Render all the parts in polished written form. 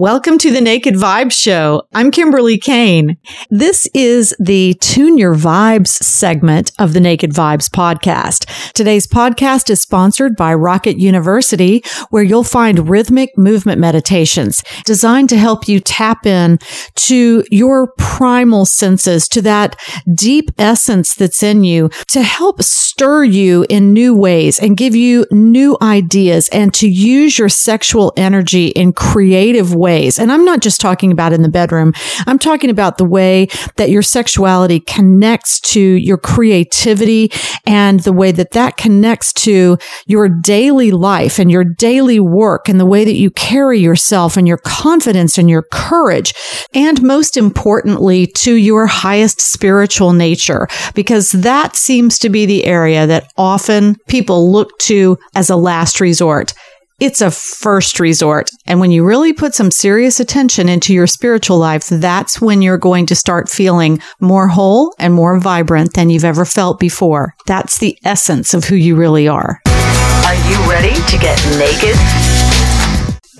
Welcome to The Naked Vibes Show. I'm Kimberly Kane. This is the Tune Your Vibes segment of the Naked Vibes podcast. Today's podcast is sponsored by Rocket University, where you'll find rhythmic movement meditations designed to help you tap in to your primal senses, to that deep essence that's in you, to help stir you in new ways and give you new ideas, and to use your sexual energy in creative ways. And I'm not just talking about in the bedroom. I'm talking about the way that your sexuality connects to your creativity and the way that that connects to your daily life and your daily work and the way that you carry yourself and your confidence and your courage. And most importantly, to your highest spiritual nature, because that seems to be the area that often people look to as a last resort. It's a first resort. And when you really put some serious attention into your spiritual life, that's when you're going to start feeling more whole and more vibrant than you've ever felt before. That's the essence of who you really are. Are you ready to get naked?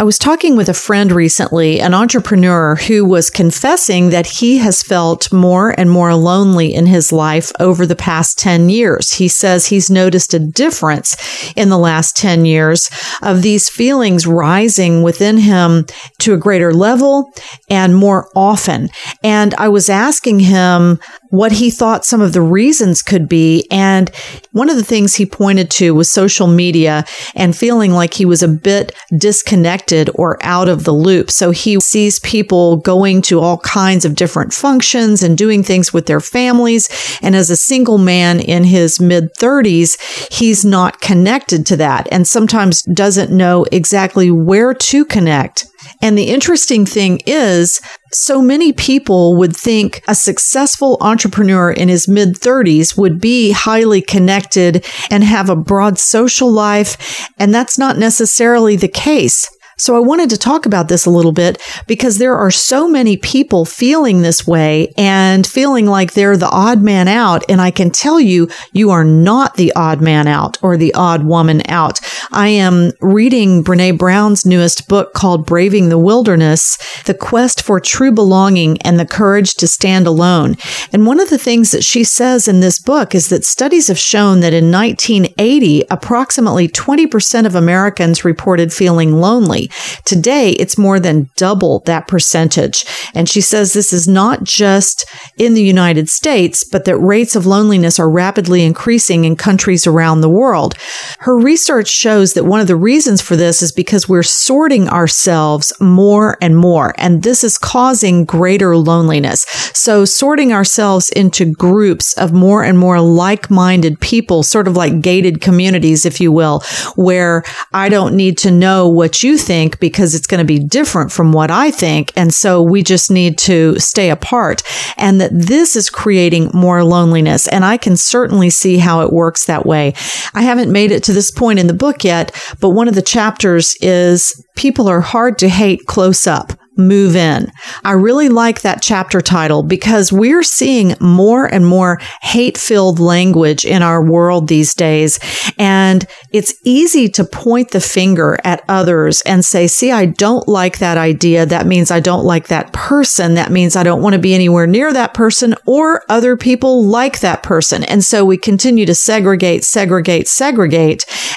I was talking with a friend recently, an entrepreneur who was confessing that he has felt more and more lonely in his life over the past 10 years. He says he's noticed a difference in the last 10 years of these feelings rising within him to a greater level and more often. And I was asking him what he thought some of the reasons could be. And one of the things he pointed to was social media and feeling like he was a bit disconnected or out of the loop. So he sees people going to all kinds of different functions and doing things with their families. And as a single man in his mid-30s, he's not connected to that and sometimes doesn't know exactly where to connect. And the interesting thing is, so many people would think a successful entrepreneur in his mid-30s would be highly connected and have a broad social life. And that's not necessarily the case. So I wanted to talk about this a little bit because there are so many people feeling this way and feeling like they're the odd man out. And I can tell you, you are not the odd man out or the odd woman out. I am reading Brené Brown's newest book called Braving the Wilderness, The Quest for True Belonging and the Courage to Stand Alone. And one of the things that she says in this book is that studies have shown that in 1980, approximately 20% of Americans reported feeling lonely. Today, it's more than double that percentage. And she says this is not just in the United States, but that rates of loneliness are rapidly increasing in countries around the world. Her research shows that one of the reasons for this is because we're sorting ourselves more and more, and this is causing greater loneliness. So sorting ourselves into groups of more and more like-minded people, sort of like gated communities, if you will, where I don't need to know what you think, because it's going to be different from what I think. And so we just need to stay apart, and that this is creating more loneliness. And I can certainly see how it works that way. I haven't made it to this point in the book yet, but one of the chapters is people are hard to hate close up. Move in. I really like that chapter title because we're seeing more and more hate-filled language in our world these days. And it's easy to point the finger at others and say, see, I don't like that idea. That means I don't like that person. That means I don't want to be anywhere near that person, or other people like that person. And so we continue to segregate,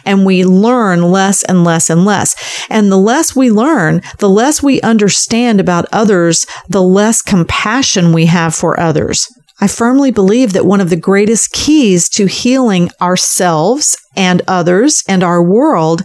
and we learn less and less and less. And the less we learn, the less we understand about others, the less compassion we have for others. I firmly believe that one of the greatest keys to healing ourselves and others and our world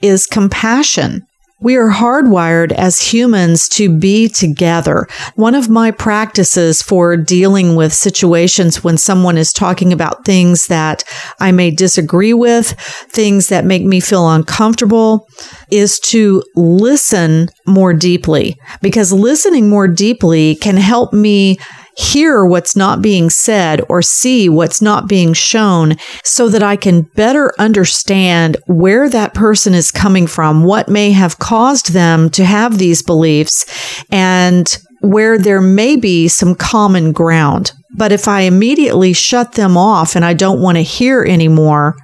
is compassion. We are hardwired as humans to be together. One of my practices for dealing with situations when someone is talking about things that I may disagree with, things that make me feel uncomfortable, is to listen more deeply, because listening more deeply can help me hear what's not being said or see what's not being shown, so that I can better understand where that person is coming from, what may have caused them to have these beliefs, and where there may be some common ground. But if I immediately shut them off and I don't want to hear anymore,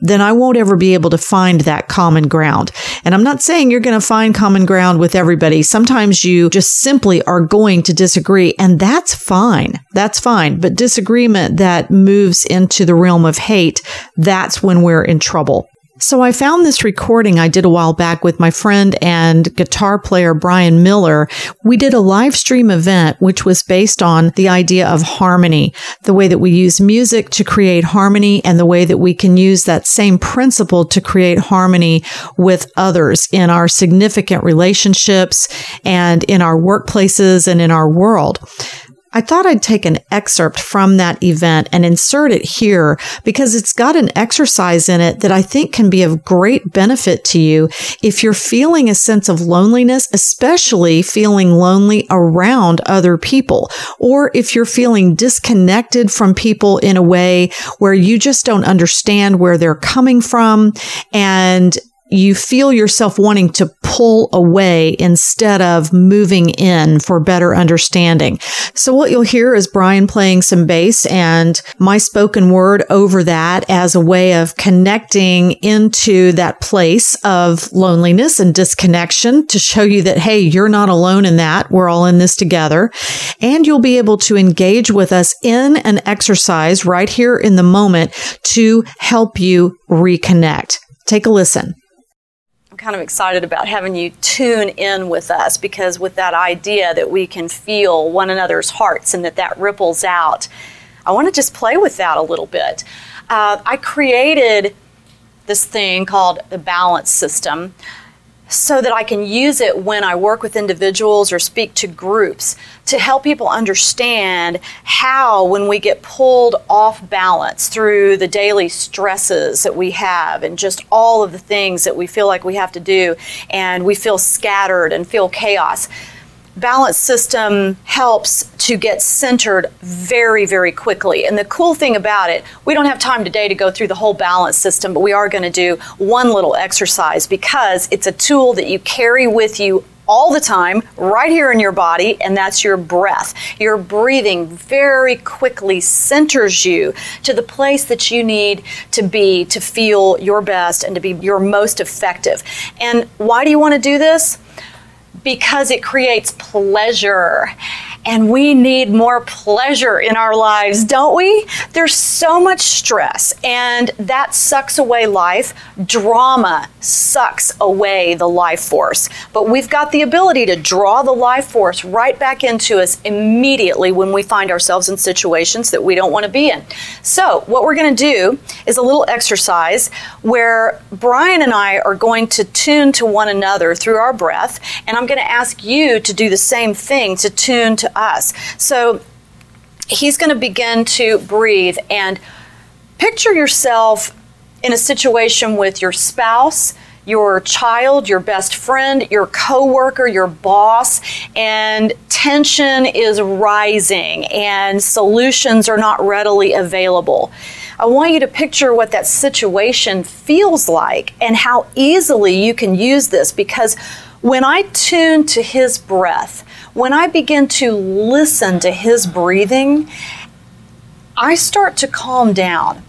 then I won't ever be able to find that common ground. And I'm not saying you're going to find common ground with everybody. Sometimes you just simply are going to disagree, and that's fine. That's fine. But disagreement that moves into the realm of hate, that's when we're in trouble. So I found this recording I did a while back with my friend and guitar player Brian Miller. We did a live stream event, which was based on the idea of harmony, the way that we use music to create harmony and the way that we can use that same principle to create harmony with others in our significant relationships and in our workplaces and in our world. I thought I'd take an excerpt from that event and insert it here because it's got an exercise in it that I think can be of great benefit to you if you're feeling a sense of loneliness, especially feeling lonely around other people, or if you're feeling disconnected from people in a way where you just don't understand where they're coming from and you feel yourself wanting to pull away instead of moving in for better understanding. So what you'll hear is Brian playing some bass and my spoken word over that as a way of connecting into that place of loneliness and disconnection to show you that, hey, you're not alone in that. We're all in this together. And you'll be able to engage with us in an exercise right here in the moment to help you reconnect. Take a listen. Kind of excited about having you tune in with us, because with that idea that we can feel one another's hearts and that ripples out, I want to just play with that a little bit. I created this thing called the Balance System so that I can use it when I work with individuals or speak to groups to help people understand how, when we get pulled off balance through the daily stresses that we have and just all of the things that we feel like we have to do and we feel scattered and feel chaos, Balance System helps to get centered very, very quickly. And the cool thing about it, we don't have time today to go through the whole Balance System, but we are going to do one little exercise because it's a tool that you carry with you all the time, right here in your body, and that's your breath. Your breathing very quickly centers you to the place that you need to be to feel your best and to be your most effective. And why do you want to do this? Because it creates pleasure. And we need more pleasure in our lives, don't we? There's so much stress, and that sucks away life. Drama sucks away the life force. But we've got the ability to draw the life force right back into us immediately when we find ourselves in situations that we don't want to be in. So what we're going to do is a little exercise where Brian and I are going to tune to one another through our breath, and I'm going to ask you to do the same thing, to tune to us. So he's going to begin to breathe, and picture yourself in a situation with your spouse, your child, your best friend, your coworker, your boss, and tension is rising and solutions are not readily available. I want you to picture what that situation feels like and how easily you can use this, because when I tune to his breath, when I begin to listen to his breathing, I start to calm down.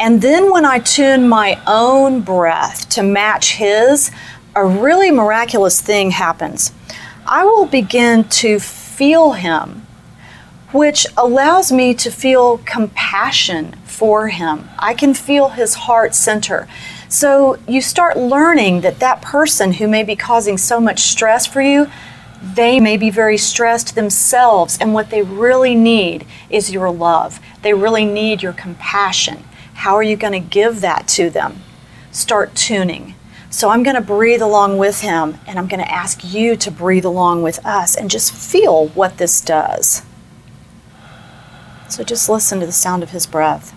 And then when I tune my own breath to match his, a really miraculous thing happens. I will begin to feel him, which allows me to feel compassion for him. I can feel his heart center. So you start learning that that person who may be causing so much stress for you, they may be very stressed themselves, and what they really need is your love. They really need your compassion. How are you going to give that to them? Start tuning. So I'm going to breathe along with him, and I'm going to ask you to breathe along with us and just feel what this does. So just listen to the sound of his breath.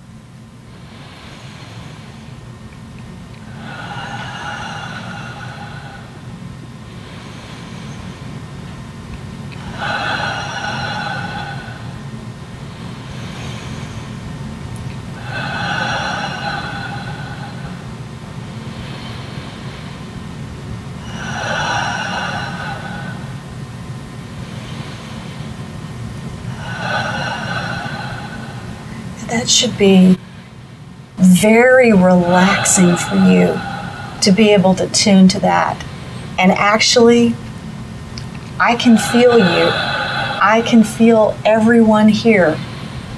That should be very relaxing for you to be able to tune to that. And actually, I can feel you. I can feel everyone here.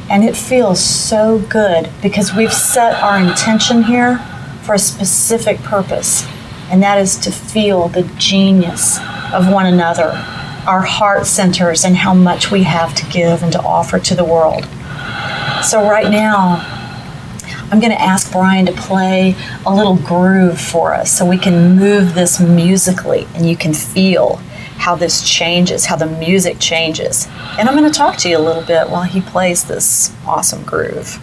And it feels so good because we've set our intention here for a specific purpose. And that is to feel the genius of one another, our heart centers, and how much we have to give and to offer to the world. So right now, I'm going to ask Brian to play a little groove for us so we can move this musically and you can feel how this changes, how the music changes. And I'm going to talk to you a little bit while he plays this awesome groove.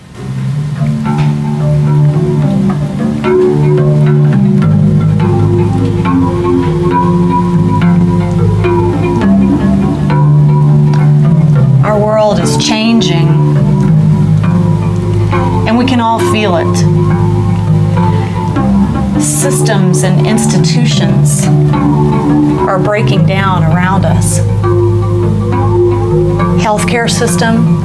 Our world is changing, and we can all feel it. Systems and institutions are breaking down around us. Healthcare system.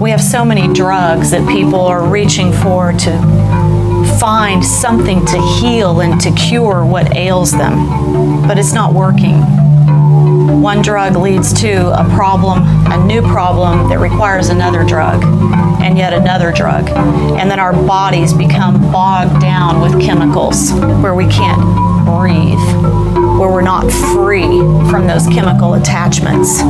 We have so many drugs that people are reaching for to find something to heal and to cure what ails them, but it's not working. One drug leads to a problem, a new problem that requires another drug, and yet another drug. And then our bodies become bogged down with chemicals where we can't breathe, where we're not free from those chemical attachments.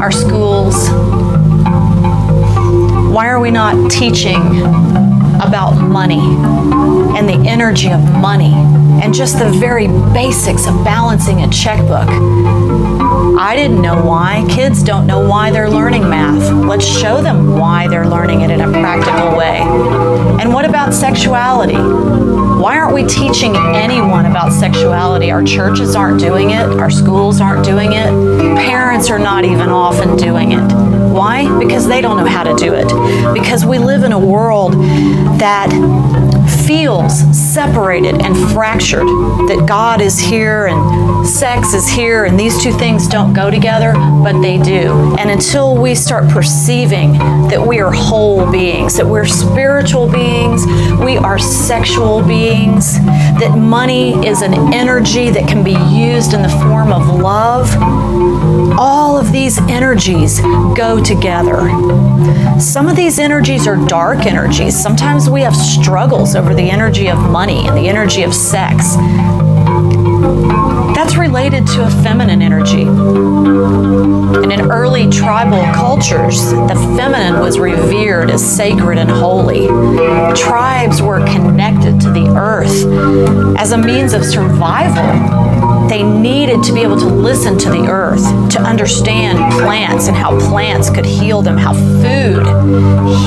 Our schools. Why are we not teaching about money and the energy of money? And just the very basics of balancing a checkbook. I didn't know why. Kids don't know why they're learning math. Let's show them why they're learning it in a practical way. And what about sexuality? Why aren't we teaching anyone about sexuality? Our churches aren't doing it. Our schools aren't doing it. Parents are not even often doing it. Why? Because they don't know how to do it. Because we live in a world that feels separated and fractured, that God is here and sex is here, and these two things don't go together, but they do. And until we start perceiving that we are whole beings, that we're spiritual beings, we are sexual beings, that money is an energy that can be used in the form of love, all of these energies go together. Some of these energies are dark energies. Sometimes we have struggles over the energy of money and the energy of sex. That's related to a feminine energy. And in early tribal cultures, the feminine was revered as sacred and holy. Tribes were connected to the earth as a means of survival. They needed to be able to listen to the earth, to understand plants and how plants could heal them, how food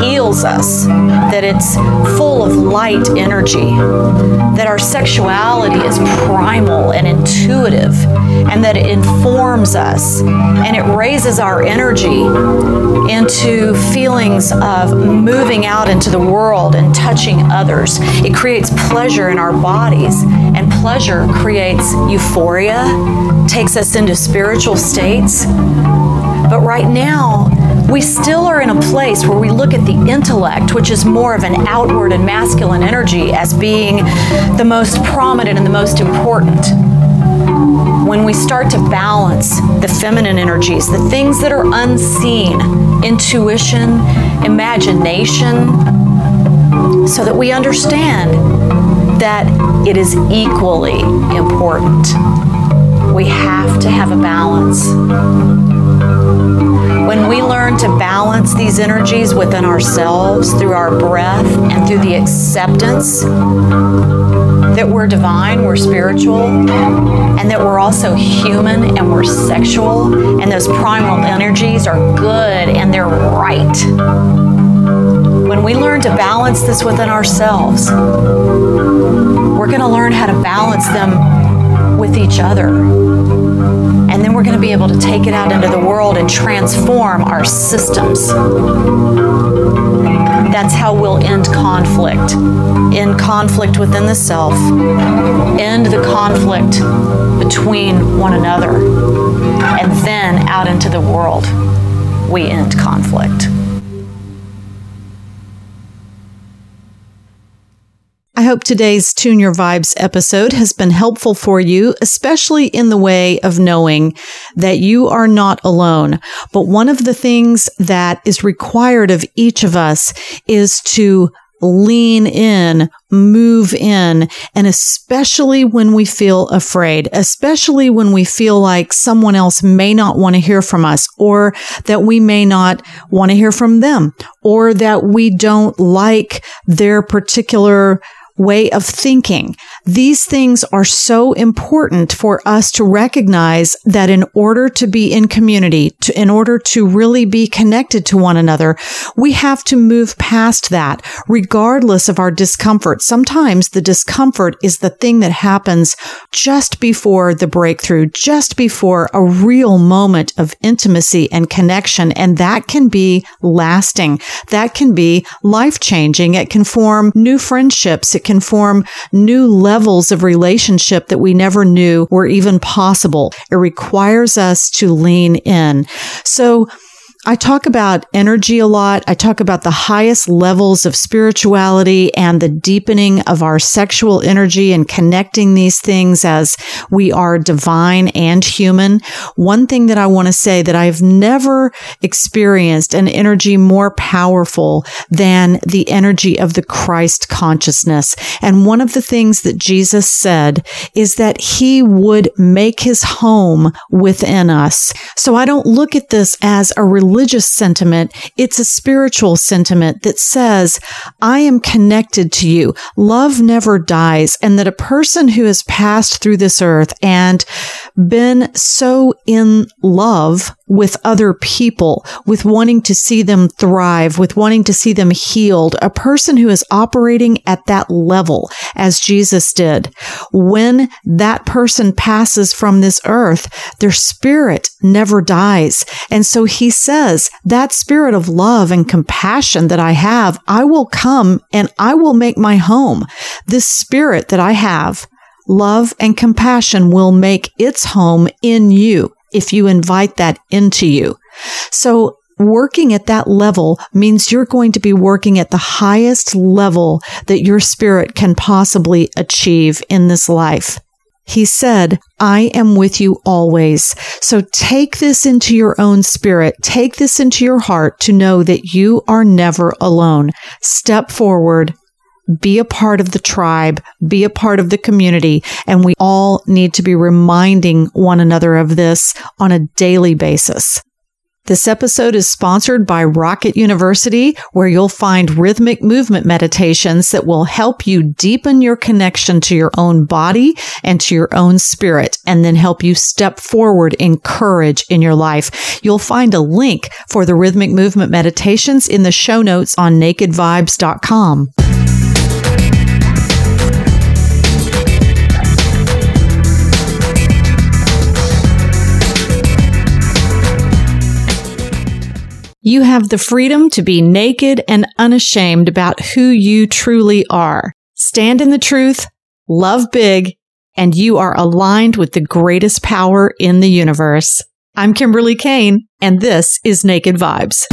heals us, that it's full of light energy, that our sexuality is primal and intuitive, and that it informs us and it raises our energy into feelings of moving out into the world and touching others. It creates pleasure in our bodies, and pleasure creates euphoria, takes us into spiritual states. But right now, we still are in a place where we look at the intellect, which is more of an outward and masculine energy, as being the most prominent and the most important. When we start to balance the feminine energies, the things that are unseen, intuition, imagination, so that we understand that it is equally important. We have to have a balance. When we learn to balance these energies within ourselves through our breath and through the acceptance that we're divine, we're spiritual, and that we're also human and we're sexual, and those primal energies are good and they're right. When we learn to balance this within ourselves, we're going to learn how to balance them with each other. And then we're going to be able to take it out into the world and transform our systems. That's how we'll end conflict within the self, end the conflict between one another, and then out into the world. we end conflict. I hope today's Tune Your Vibes episode has been helpful for you, especially in the way of knowing that you are not alone. But one of the things that is required of each of us is to lean in, move in, and especially when we feel afraid, especially when we feel like someone else may not want to hear from us, or that we may not want to hear from them, or that we don't like their particular way of thinking. These things are so important for us to recognize that in order to be in community, in order to really be connected to one another, we have to move past that regardless of our discomfort. Sometimes the discomfort is the thing that happens just before the breakthrough, just before a real moment of intimacy and connection. And that can be lasting. That can be life-changing. It can form new friendships. It can form new levels of relationship that we never knew were even possible. It requires us to lean in. So I talk about energy a lot. I talk about the highest levels of spirituality and the deepening of our sexual energy and connecting these things as we are divine and human. One thing that I want to say that I've never experienced an energy more powerful than the energy of the Christ consciousness. And one of the things that Jesus said is that he would make his home within us. So I don't look at this as a religious sentiment. It's a spiritual sentiment that says, I am connected to you. Love never dies. And that a person who has passed through this earth and been so in love with other people, with wanting to see them thrive, with wanting to see them healed, a person who is operating at that level as Jesus did, when that person passes from this earth, their spirit never dies. And so he says, that spirit of love and compassion that I have, I will come and I will make my home. This spirit that I have, love and compassion, will make its home in you if you invite that into you. So working at that level means you're going to be working at the highest level that your spirit can possibly achieve in this life. He said, I am with you always. So take this into your own spirit. Take this into your heart to know that you are never alone. Step forward. Be a part of the tribe, be a part of the community, and we all need to be reminding one another of this on a daily basis. This episode is sponsored by Rocket University, where you'll find rhythmic movement meditations that will help you deepen your connection to your own body and to your own spirit, and then help you step forward in courage in your life. You'll find a link for the rhythmic movement meditations in the show notes on nakedvibes.com. You have the freedom to be naked and unashamed about who you truly are. Stand in the truth, love big, and you are aligned with the greatest power in the universe. I'm Kimberly Kane, and this is Naked Vibes.